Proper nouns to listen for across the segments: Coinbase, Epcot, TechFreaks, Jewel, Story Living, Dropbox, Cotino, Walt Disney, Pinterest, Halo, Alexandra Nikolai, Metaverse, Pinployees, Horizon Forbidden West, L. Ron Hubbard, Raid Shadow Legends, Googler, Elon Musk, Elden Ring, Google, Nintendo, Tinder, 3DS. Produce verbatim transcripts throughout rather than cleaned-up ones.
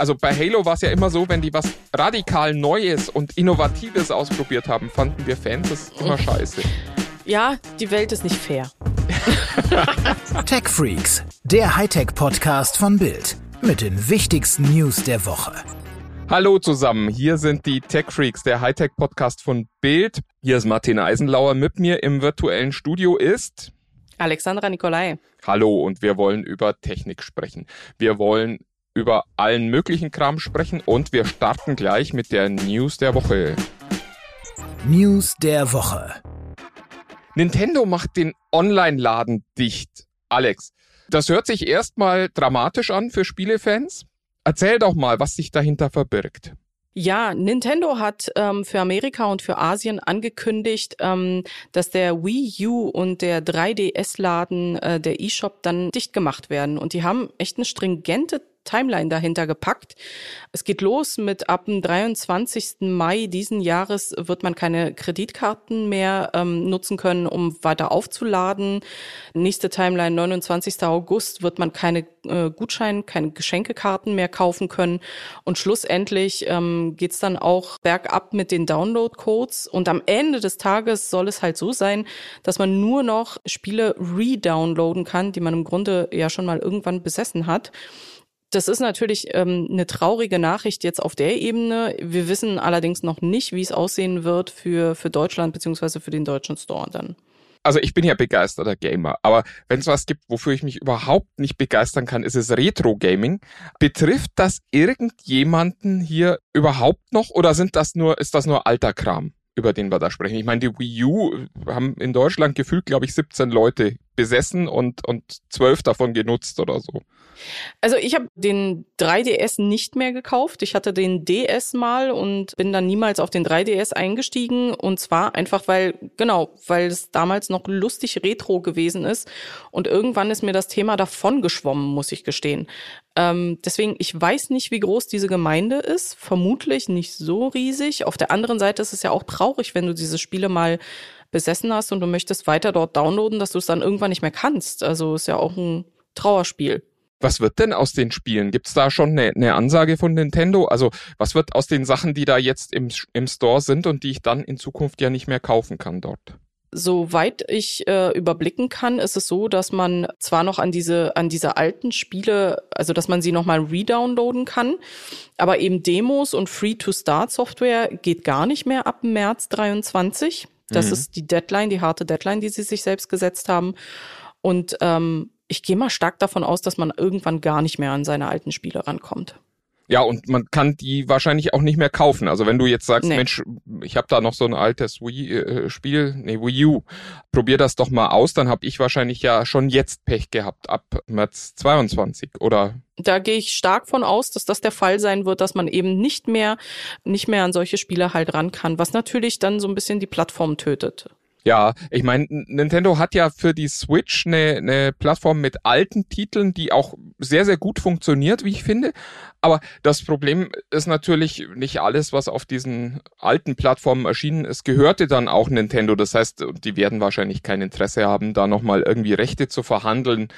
also bei Halo war es ja immer so, wenn die was radikal Neues und Innovatives ausprobiert haben, fanden wir Fans das immer scheiße. Ja, die Welt ist nicht fair. TechFreaks, der Hightech-Podcast von Bild mit den wichtigsten News der Woche. Hallo zusammen, hier sind die TechFreaks, der Hightech-Podcast von Bild. Hier ist Martina Eisenlauer, mit mir im virtuellen Studio ist... Alexandra Nikolai. Hallo, und wir wollen über Technik sprechen. Wir wollen über allen möglichen Kram sprechen und wir starten gleich mit der News der Woche. News der Woche. Nintendo macht den Online-Laden dicht. Alex, das hört sich erstmal dramatisch an für Spielefans. Erzähl doch mal, was sich dahinter verbirgt. Ja, Nintendo hat ähm, für Amerika und für Asien angekündigt, ähm, dass der Wii U und der drei D S-Laden, äh, der eShop, dann dicht gemacht werden. Und die haben echt eine stringente Timeline dahinter gepackt. Es geht los mit ab dem dreiundzwanzigsten Mai diesen Jahres wird man keine Kreditkarten mehr ähm, nutzen können, um weiter aufzuladen. Nächste Timeline, neunundzwanzigsten August, wird man keine äh, Gutscheine, keine Geschenkekarten mehr kaufen können. Und schlussendlich ähm, geht's dann auch bergab mit den Download-Codes. Und am Ende des Tages soll es halt so sein, dass man nur noch Spiele re-downloaden kann, die man im Grunde ja schon mal irgendwann besessen hat. Das ist natürlich ähm, eine traurige Nachricht jetzt auf der Ebene. Wir wissen allerdings noch nicht, wie es aussehen wird für, für Deutschland beziehungsweise für den deutschen Store dann. Also ich bin ja begeisterter Gamer, aber wenn es was gibt, wofür ich mich überhaupt nicht begeistern kann, ist es Retro-Gaming. Betrifft das irgendjemanden hier überhaupt noch oder sind das nur, ist das nur alter Kram, über den wir da sprechen? Ich meine, die Wii U haben in Deutschland gefühlt, glaube ich, siebzehn Leute besessen und und zwölf davon genutzt oder so. Also ich habe den drei D S nicht mehr gekauft. Ich hatte den D S mal und bin dann niemals auf den drei D S eingestiegen. Und zwar einfach, weil, genau, weil es damals noch lustig retro gewesen ist. Und irgendwann ist mir das Thema davon geschwommen, muss ich gestehen. Ähm, deswegen, ich weiß nicht, wie groß diese Gemeinde ist. Vermutlich nicht so riesig. Auf der anderen Seite ist es ja auch traurig, wenn du diese Spiele mal besessen hast und du möchtest weiter dort downloaden, dass du es dann irgendwann nicht mehr kannst. Also ist ja auch ein Trauerspiel. Was wird denn aus den Spielen? Gibt's da schon eine, eine Ansage von Nintendo? Also was wird aus den Sachen, die da jetzt im, im Store sind und die ich dann in Zukunft ja nicht mehr kaufen kann dort? Soweit ich äh, überblicken kann, ist es so, dass man zwar noch an diese an diese alten Spiele, also dass man sie nochmal redownloaden kann, aber eben Demos und Free-to-Start-Software geht gar nicht mehr ab März dreiundzwanzig. Das mhm. ist die Deadline, die harte Deadline, die sie sich selbst gesetzt haben. Und ähm, ich gehe mal stark davon aus, dass man irgendwann gar nicht mehr an seine alten Spiele rankommt. Ja, und man kann die wahrscheinlich auch nicht mehr kaufen. Also wenn du jetzt sagst, nee. Mensch, ich habe da noch so ein altes Wii-Spiel, äh, nee, Wii U, probier das doch mal aus, dann habe ich wahrscheinlich ja schon jetzt Pech gehabt, ab März zweiundzwanzig, oder? Da gehe ich stark von aus, dass das der Fall sein wird, dass man eben nicht mehr, nicht mehr an solche Spiele halt ran kann, was natürlich dann so ein bisschen die Plattform tötet. Ja, ich meine, Nintendo hat ja für die Switch eine, eine Plattform mit alten Titeln, die auch sehr, sehr gut funktioniert, wie ich finde. Aber das Problem ist natürlich, nicht alles, was auf diesen alten Plattformen erschienen ist, gehörte dann auch Nintendo. Das heißt, die werden wahrscheinlich kein Interesse haben, da nochmal irgendwie Rechte zu verhandeln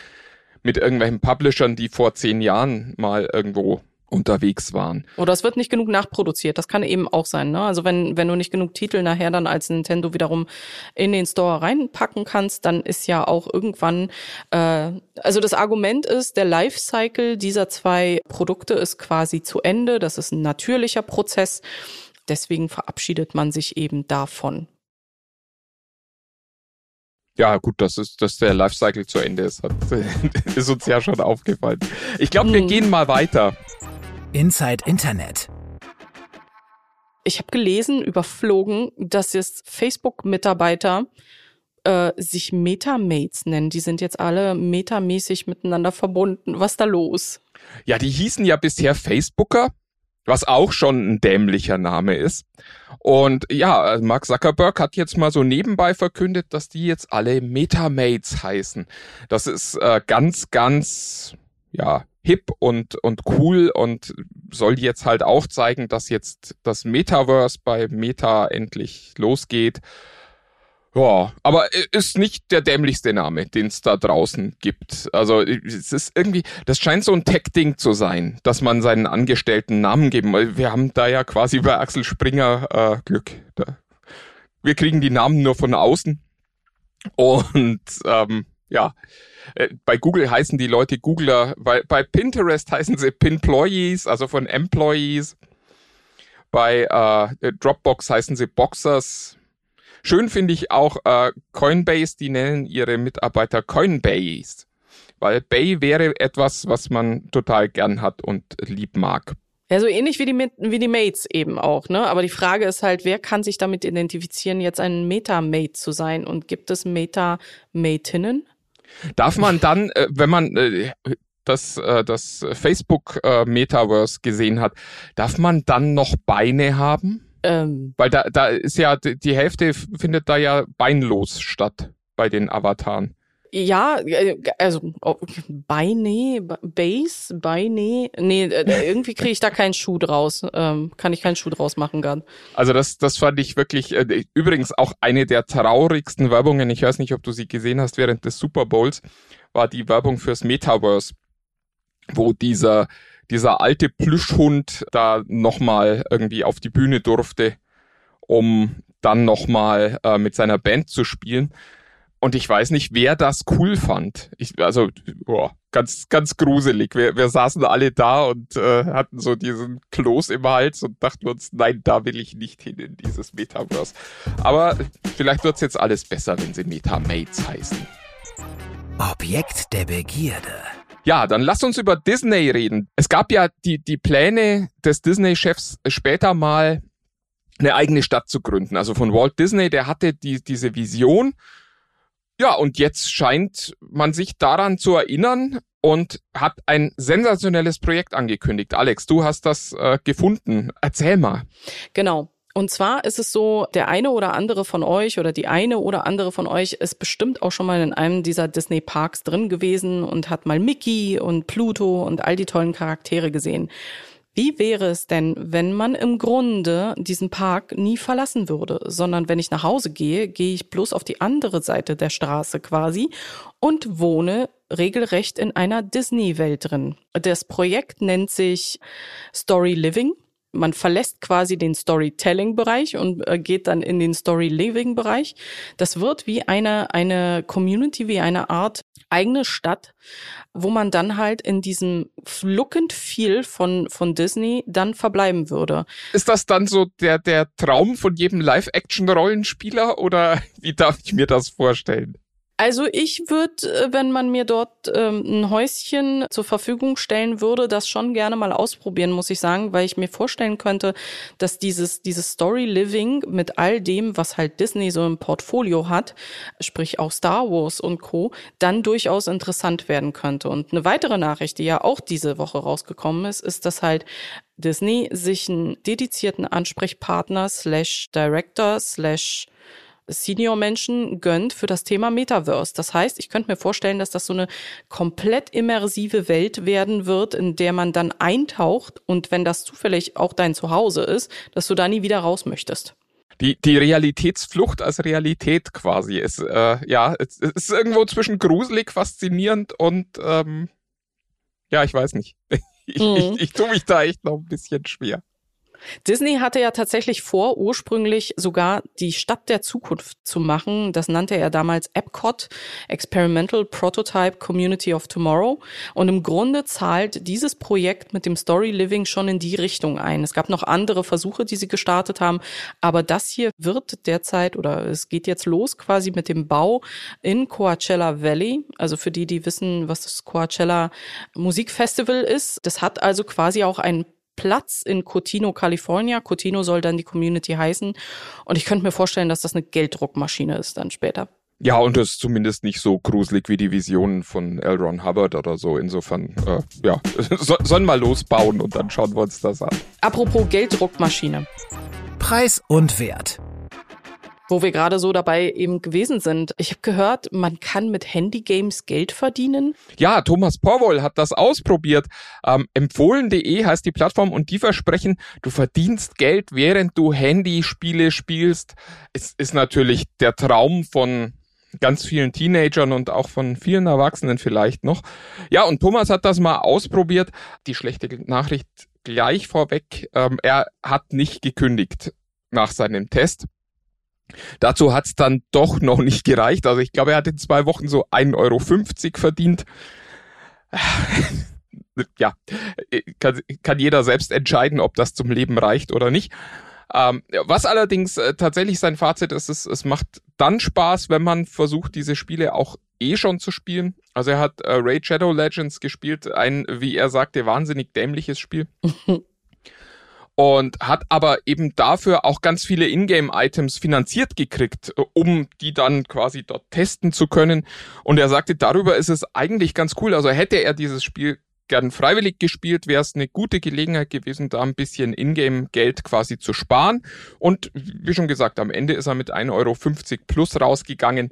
mit irgendwelchen Publishern, die vor zehn Jahren mal irgendwo unterwegs waren. Oder es wird nicht genug nachproduziert. Das kann eben auch sein, ne? Also wenn wenn du nicht genug Titel nachher dann als Nintendo wiederum in den Store reinpacken kannst, dann ist ja auch irgendwann... Äh, also das Argument ist, der Lifecycle dieser zwei Produkte ist quasi zu Ende. Das ist ein natürlicher Prozess. Deswegen verabschiedet man sich eben davon. Ja, gut, dass ist, dass der Lifecycle zu Ende ist. Hat, ist uns ja schon aufgefallen. Ich glaube, hm. wir gehen mal weiter. Inside Internet. Ich habe gelesen, überflogen, dass jetzt Facebook-Mitarbeiter äh, sich Metamates nennen. Die sind jetzt alle metamäßig miteinander verbunden. Was ist da los? Ja, die hießen ja bisher Facebooker, was auch schon ein dämlicher Name ist. Und ja, Mark Zuckerberg hat jetzt mal so nebenbei verkündet, dass die jetzt alle Metamates heißen. Das ist äh, ganz, ganz, ja... hip und und cool und soll jetzt halt auch zeigen, dass jetzt das Metaverse bei Meta endlich losgeht. Ja, aber ist nicht der dämlichste Name, den es da draußen gibt. Also es ist irgendwie, das scheint so ein Tech-Ding zu sein, dass man seinen Angestellten Namen geben. Wir haben da ja quasi bei Axel Springer äh, Glück. Da. Wir kriegen die Namen nur von außen. Und ähm, ja, bei Google heißen die Leute Googler. Bei, bei Pinterest heißen sie Pinployees, also von Employees. Bei äh, Dropbox heißen sie Boxers. Schön finde ich auch äh, Coinbase, die nennen ihre Mitarbeiter Coinbase, weil Bay wäre etwas, was man total gern hat und lieb mag. Ja, so ähnlich wie die, wie die Mates eben auch, ne? Aber die Frage ist halt, wer kann sich damit identifizieren, jetzt ein Metamate zu sein? Und gibt es Metamatinnen? Darf man dann, äh, wenn man äh, das, äh, das Facebook-Metaverse äh, gesehen hat, darf man dann noch Beine haben? Ähm. Weil da, da ist ja, die Hälfte findet da ja beinlos statt bei den Avataren. Ja, also Beine, Base, Beine, nee, irgendwie kriege ich da keinen Schuh draus, ähm, kann ich keinen Schuh draus machen kann. Also das, das fand ich wirklich, äh, übrigens auch eine der traurigsten Werbungen, ich weiß nicht, ob du sie gesehen hast, während des Super Bowls, war die Werbung fürs Metaverse, wo dieser dieser alte Plüschhund da nochmal irgendwie auf die Bühne durfte, um dann nochmal äh, mit seiner Band zu spielen. Und ich weiß nicht, wer das cool fand. Ich, also boah, ganz ganz gruselig. Wir, wir saßen alle da und äh, hatten so diesen Kloß im Hals und dachten uns, nein, da will ich nicht hin in dieses Metaverse. Aber vielleicht wird's jetzt alles besser, wenn sie Metamates heißen. Objekt der Begierde. Ja, dann lasst uns über Disney reden. Es gab ja die, die Pläne des Disney-Chefs später mal eine eigene Stadt zu gründen. Also von Walt Disney, der hatte die, diese Vision. Ja, und jetzt scheint man sich daran zu erinnern und hat ein sensationelles Projekt angekündigt. Alex, du hast das äh, gefunden. Erzähl mal. Genau. Und zwar ist es so, der eine oder andere von euch oder die eine oder andere von euch ist bestimmt auch schon mal in einem dieser Disney Parks drin gewesen und hat mal Mickey und Pluto und all die tollen Charaktere gesehen. Wie wäre es denn, wenn man im Grunde diesen Park nie verlassen würde, sondern wenn ich nach Hause gehe, gehe ich bloß auf die andere Seite der Straße quasi und wohne regelrecht in einer Disney-Welt drin. Das Projekt nennt sich Story Living. Man verlässt quasi den Storytelling-Bereich und äh, geht dann in den Story-Living-Bereich. Das wird wie eine eine Community, wie eine Art eigene Stadt, wo man dann halt in diesem Look and Feel von von Disney dann verbleiben würde. Ist das dann so der der Traum von jedem Live-Action-Rollenspieler oder wie darf ich mir das vorstellen? Also ich würde, wenn man mir dort ähm, ein Häuschen zur Verfügung stellen würde, das schon gerne mal ausprobieren, muss ich sagen, weil ich mir vorstellen könnte, dass dieses dieses Story Living mit all dem, was halt Disney so im Portfolio hat, sprich auch Star Wars und Co., dann durchaus interessant werden könnte. Und eine weitere Nachricht, die ja auch diese Woche rausgekommen ist, ist, dass halt Disney sich einen dedizierten Ansprechpartner slash Director slash Senior-Menschen gönnt für das Thema Metaverse. Das heißt, ich könnte mir vorstellen, dass das so eine komplett immersive Welt werden wird, in der man dann eintaucht und wenn das zufällig auch dein Zuhause ist, dass du da nie wieder raus möchtest. Die, die Realitätsflucht als Realität quasi ist, äh, ja, es ist irgendwo zwischen gruselig, faszinierend und ähm, ja, ich weiß nicht. Ich, mhm. ich, ich tue mich da echt noch ein bisschen schwer. Disney hatte ja tatsächlich vor, ursprünglich sogar die Stadt der Zukunft zu machen. Das nannte er damals Epcot, Experimental Prototype Community of Tomorrow. Und im Grunde zahlt dieses Projekt mit dem Story Living schon in die Richtung ein. Es gab noch andere Versuche, die sie gestartet haben. Aber das hier wird derzeit oder es geht jetzt los quasi mit dem Bau in Coachella Valley. Also für die, die wissen, was das Coachella Musikfestival ist. Das hat also quasi auch ein Platz in Cotino, California. Cotino soll dann die Community heißen. Und ich könnte mir vorstellen, dass das eine Gelddruckmaschine ist dann später. Ja, und das ist zumindest nicht so gruselig wie die Visionen von L. Ron Hubbard oder so. Insofern, äh, ja, so, sollen mal losbauen und dann schauen wir uns das an. Apropos Gelddruckmaschine. Preis und Wert. wo wir gerade so dabei eben gewesen sind. Ich habe gehört, man kann mit Handygames Geld verdienen. Ja, Thomas Porwoll hat das ausprobiert. Ähm, empfohlen punkt de heißt die Plattform und die versprechen, du verdienst Geld, während du Handyspiele spielst. Es ist natürlich der Traum von ganz vielen Teenagern und auch von vielen Erwachsenen vielleicht noch. Ja, und Thomas hat das mal ausprobiert. Die schlechte Nachricht gleich vorweg, ähm, er hat nicht gekündigt nach seinem Test. Dazu hat es dann doch noch nicht gereicht. Also ich glaube, er hat in zwei Wochen so ein Euro fünfzig verdient. Ja, kann, kann jeder selbst entscheiden, ob das zum Leben reicht oder nicht. Ähm, was allerdings äh, tatsächlich sein Fazit ist, ist, es macht dann Spaß, wenn man versucht, diese Spiele auch eh schon zu spielen. Also er hat äh, Raid Shadow Legends gespielt, ein, wie er sagte, wahnsinnig dämliches Spiel. Und hat aber eben dafür auch ganz viele Ingame-Items finanziert gekriegt, um die dann quasi dort testen zu können. Und er sagte, darüber ist es eigentlich ganz cool. Also hätte er dieses Spiel gern freiwillig gespielt, wäre es eine gute Gelegenheit gewesen, da ein bisschen Ingame-Geld quasi zu sparen. Und wie schon gesagt, am Ende ist er mit ein Euro fünfzig plus rausgegangen.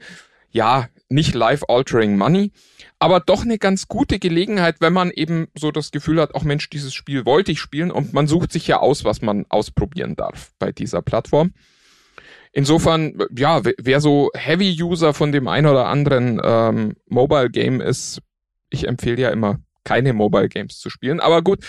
Ja, nicht life-altering money, aber doch eine ganz gute Gelegenheit, wenn man eben so das Gefühl hat, ach Mensch, dieses Spiel wollte ich spielen und man sucht sich ja aus, was man ausprobieren darf bei dieser Plattform. Insofern, ja, wer so Heavy-User von dem einen oder anderen ähm, Mobile-Game ist, ich empfehle ja immer, keine Mobile-Games zu spielen, aber gut.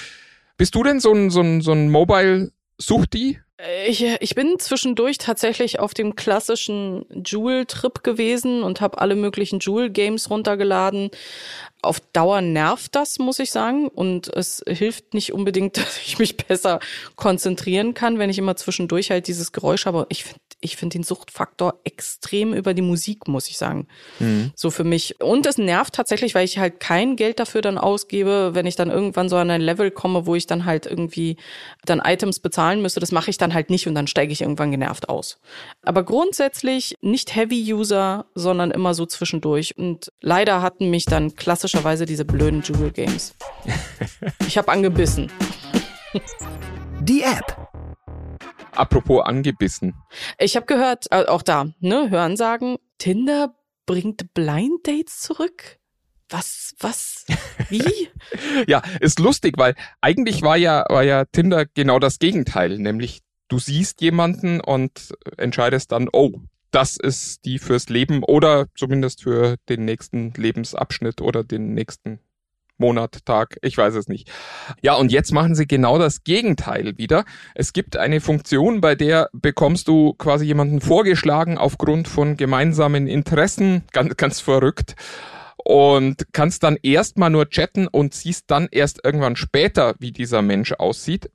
Bist du denn so ein, so ein, so ein Mobile-Suchti? Ich, ich bin zwischendurch tatsächlich auf dem klassischen Jewel-Trip gewesen und habe alle möglichen Jewel-Games runtergeladen. Auf Dauer nervt das, muss ich sagen. Und es hilft nicht unbedingt, dass ich mich besser konzentrieren kann, wenn ich immer zwischendurch halt dieses Geräusch habe. Ich finde ich find den Suchtfaktor extrem über die Musik, muss ich sagen. Mhm. So für mich. Und es nervt tatsächlich, weil ich halt kein Geld dafür dann ausgebe, wenn ich dann irgendwann so an ein Level komme, wo ich dann halt irgendwie dann Items bezahlen müsste. Das mache ich dann halt nicht und dann steige ich irgendwann genervt aus. Aber grundsätzlich nicht Heavy-User, sondern immer so zwischendurch. Und leider hatten mich dann klassische Weise diese blöden Jewel Games. Ich habe angebissen. Die App. Apropos angebissen. Ich habe gehört, auch da, ne, Hörensagen, Tinder bringt Blind Dates zurück. Was, was, wie? Ja, ist lustig, weil eigentlich war ja, war ja Tinder genau das Gegenteil, nämlich du siehst jemanden und entscheidest dann, oh, das ist die fürs Leben oder zumindest für den nächsten Lebensabschnitt oder den nächsten Monat, Tag, ich weiß es nicht. Ja, und jetzt machen sie genau das Gegenteil wieder. Es gibt eine Funktion, bei der bekommst du quasi jemanden vorgeschlagen aufgrund von gemeinsamen Interessen, ganz, ganz verrückt. Und kannst dann erstmal nur chatten und siehst dann erst irgendwann später, wie dieser Mensch aussieht.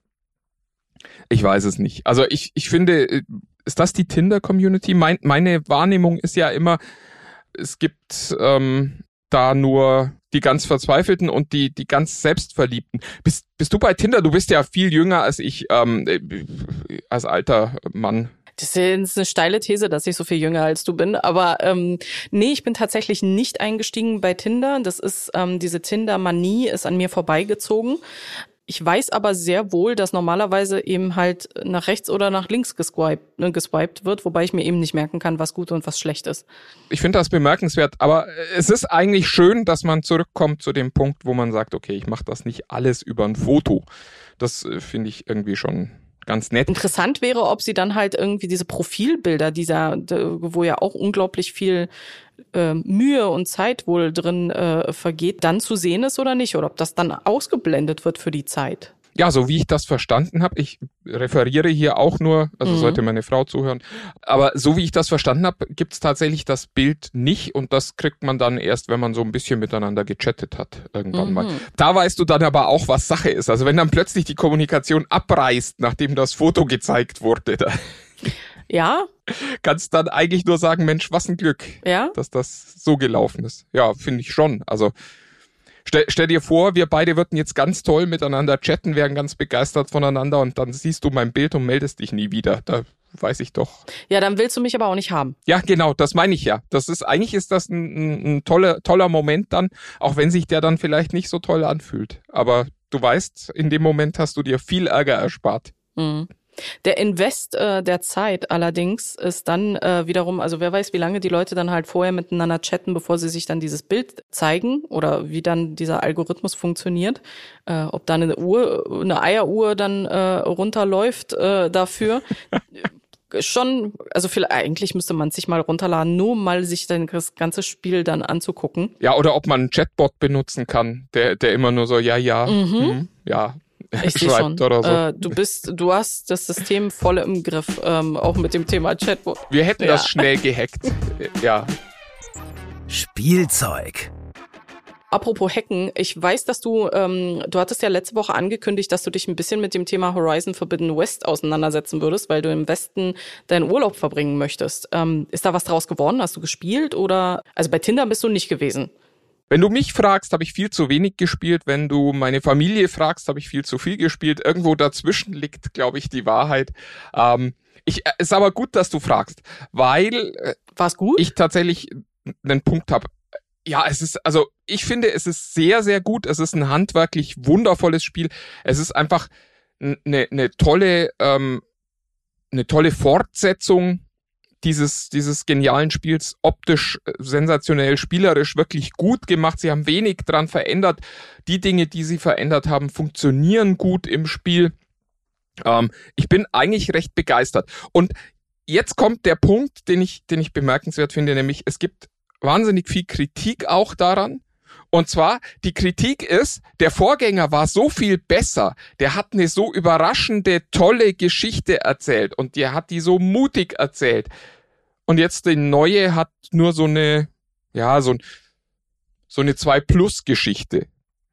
Ich weiß es nicht. Also ich, ich finde... Ist das die Tinder-Community? Mein, meine Wahrnehmung ist ja immer, es gibt ähm, da nur die ganz Verzweifelten und die die ganz Selbstverliebten. Bist, bist du bei Tinder? Du bist ja viel jünger als ich, ähm, als alter Mann. Das ist eine steile These, dass ich so viel jünger als du bin. Aber ähm, nee, ich bin tatsächlich nicht eingestiegen bei Tinder. Das ist ähm, diese Tinder-Manie ist an mir vorbeigezogen. Ich weiß aber sehr wohl, dass normalerweise eben halt nach rechts oder nach links geswiped, ne, geswiped wird, wobei ich mir eben nicht merken kann, was gut und was schlecht ist. Ich finde das bemerkenswert, aber es ist eigentlich schön, dass man zurückkommt zu dem Punkt, wo man sagt, okay, ich mache das nicht alles über ein Foto. Das äh, finde ich irgendwie schon ganz nett. Interessant wäre, ob sie dann halt irgendwie diese Profilbilder, dieser, wo ja auch unglaublich viel äh, Mühe und Zeit wohl drin äh, vergeht, dann zu sehen ist oder nicht. Oder ob das dann ausgeblendet wird für die Zeit. Ja, so wie ich das verstanden habe, ich referiere hier auch nur, also mhm. sollte meine Frau zuhören, aber so wie ich das verstanden habe, gibt es tatsächlich das Bild nicht und das kriegt man dann erst, wenn man so ein bisschen miteinander gechattet hat irgendwann mhm. mal. Da weißt du dann aber auch, was Sache ist. Also wenn dann plötzlich die Kommunikation abreißt, nachdem das Foto gezeigt wurde, dann ja. kannst dann eigentlich nur sagen, Mensch, was ein Glück, ja? dass das so gelaufen ist. Ja, finde ich schon, also... Stell, stell dir vor, wir beide würden jetzt ganz toll miteinander chatten, wären ganz begeistert voneinander und dann siehst du mein Bild und meldest dich nie wieder. Da weiß ich doch. Ja, dann willst du mich aber auch nicht haben. Ja, genau, das meine ich ja. Das ist, eigentlich ist das ein, ein, ein toller, toller Moment dann, auch wenn sich der dann vielleicht nicht so toll anfühlt. Aber du weißt, in dem Moment hast du dir viel Ärger erspart. Mhm. Der Invest äh, der Zeit allerdings ist dann äh, wiederum, also wer weiß, wie lange die Leute dann halt vorher miteinander chatten, bevor sie sich dann dieses Bild zeigen oder wie dann dieser Algorithmus funktioniert. Äh, ob da eine Uhr, eine Eieruhr dann äh, runterläuft äh, dafür. Schon, also viel, eigentlich müsste man sich mal runterladen, nur mal sich dann das ganze Spiel dann anzugucken. Ja, oder ob man einen Chatbot benutzen kann, der, der immer nur so, ja, ja, mhm. mh, ja. Ich sehe schon. Oder so. äh, du bist, du hast das System voll im Griff, ähm, auch mit dem Thema Chatbot. Wir hätten ja. das schnell gehackt, ja. Spielzeug. Apropos Hacken, ich weiß, dass du, ähm, du hattest ja letzte Woche angekündigt, dass du dich ein bisschen mit dem Thema Horizon Forbidden West auseinandersetzen würdest, weil du im Westen deinen Urlaub verbringen möchtest. Ähm, ist da was draus geworden? Hast du gespielt? Oder, also bei Tinder bist du nicht gewesen. Wenn du mich fragst, habe ich viel zu wenig gespielt. Wenn du meine Familie fragst, habe ich viel zu viel gespielt. Irgendwo dazwischen liegt, glaube ich, die Wahrheit. Ähm, ich, ist aber gut, dass du fragst, weil war's gut? Ich tatsächlich einen Punkt habe. Ja, es ist, also ich finde, es ist sehr, sehr gut. Es ist ein handwerklich wundervolles Spiel. Es ist einfach eine, eine tolle, ähm, eine tolle Fortsetzung dieses, dieses genialen Spiels. Optisch sensationell, spielerisch wirklich gut gemacht. Sie haben wenig dran verändert. Die Dinge, die sie verändert haben, funktionieren gut im Spiel. Ähm, ich bin eigentlich recht begeistert. Und jetzt kommt der Punkt, den ich, den ich bemerkenswert finde, nämlich es gibt wahnsinnig viel Kritik auch daran. Und zwar, die Kritik ist, der Vorgänger war so viel besser. Der hat eine so überraschende, tolle Geschichte erzählt. Und der hat die so mutig erzählt. Und jetzt die neue hat nur so eine, ja, so, so eine zwei-Plus-Geschichte.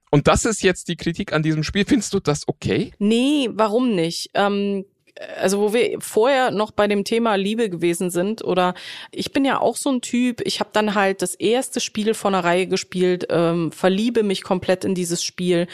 Und das ist jetzt die Kritik an diesem Spiel. Findest du das okay? Nee, warum nicht? Ähm... Also wo wir vorher noch bei dem Thema Liebe gewesen sind, oder ich bin ja auch so ein Typ, ich habe dann halt das erste Spiel von der Reihe gespielt, ähm, verliebe mich komplett in dieses Spiel.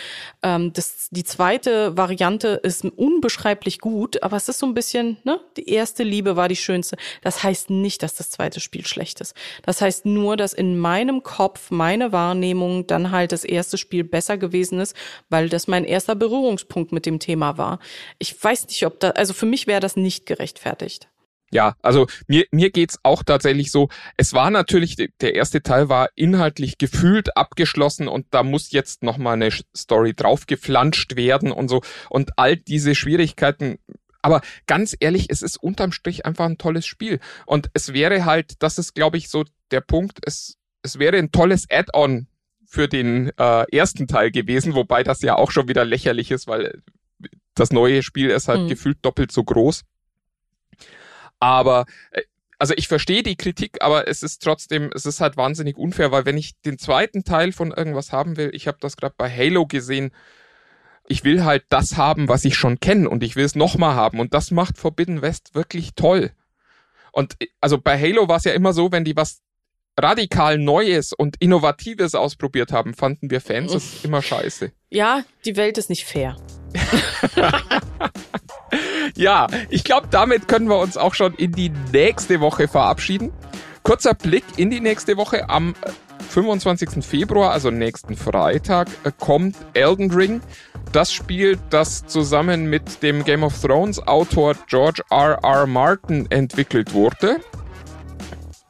Ähm, das, die zweite Variante ist unbeschreiblich gut, aber es ist so ein bisschen, ne, die erste Liebe war die schönste. Das heißt nicht, dass das zweite Spiel schlecht ist. Das heißt nur, dass in meinem Kopf, meine Wahrnehmung dann halt das erste Spiel besser gewesen ist, weil das mein erster Berührungspunkt mit dem Thema war. Ich weiß nicht, ob da, also Also für mich wäre das nicht gerechtfertigt. Ja, also mir, mir geht's auch tatsächlich so. Es war natürlich, der erste Teil war inhaltlich gefühlt abgeschlossen und da muss jetzt nochmal eine Story draufgeflanscht werden und so und all diese Schwierigkeiten. Aber ganz ehrlich, es ist unterm Strich einfach ein tolles Spiel. Und es wäre halt, das ist, glaube ich, so der Punkt, es, es wäre ein tolles Add-on für den äh, ersten Teil gewesen, wobei das ja auch schon wieder lächerlich ist, weil das neue Spiel ist halt mhm. gefühlt doppelt so groß. Aber, also ich verstehe die Kritik, aber es ist trotzdem, es ist halt wahnsinnig unfair, weil wenn ich den zweiten Teil von irgendwas haben will, ich habe das gerade bei Halo gesehen, ich will halt das haben, was ich schon kenne und ich will es nochmal haben und das macht Forbidden West wirklich toll. Und also bei Halo war es ja immer so, wenn die was radikal Neues und Innovatives ausprobiert haben, fanden wir Fans das immer scheiße. Ja, die Welt ist nicht fair. Ja, ich glaube, damit können wir uns auch schon in die nächste Woche verabschieden. Kurzer Blick in die nächste Woche. Am fünfundzwanzigsten Februar, also nächsten Freitag, kommt Elden Ring. Das Spiel, das zusammen mit dem Game of Thrones Autor George R R. Martin entwickelt wurde.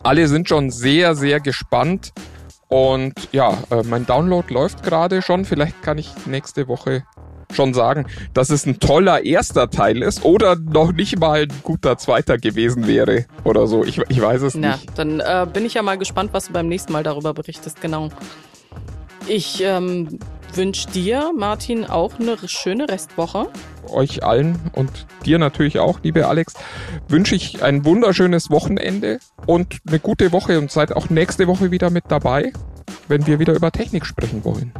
Alle sind schon sehr, sehr gespannt. Und ja, mein Download läuft gerade schon. Vielleicht kann ich nächste Woche schon sagen, dass es ein toller erster Teil ist oder noch nicht mal ein guter zweiter gewesen wäre oder so. Ich, ich weiß es Na, nicht. Na, dann äh, bin ich ja mal gespannt, was du beim nächsten Mal darüber berichtest. Genau. Ich ähm, wünsche dir, Martin, auch eine schöne Restwoche. Euch allen und dir natürlich auch, liebe Alex, wünsche ich ein wunderschönes Wochenende und eine gute Woche und seid auch nächste Woche wieder mit dabei, wenn wir wieder über Technik sprechen wollen.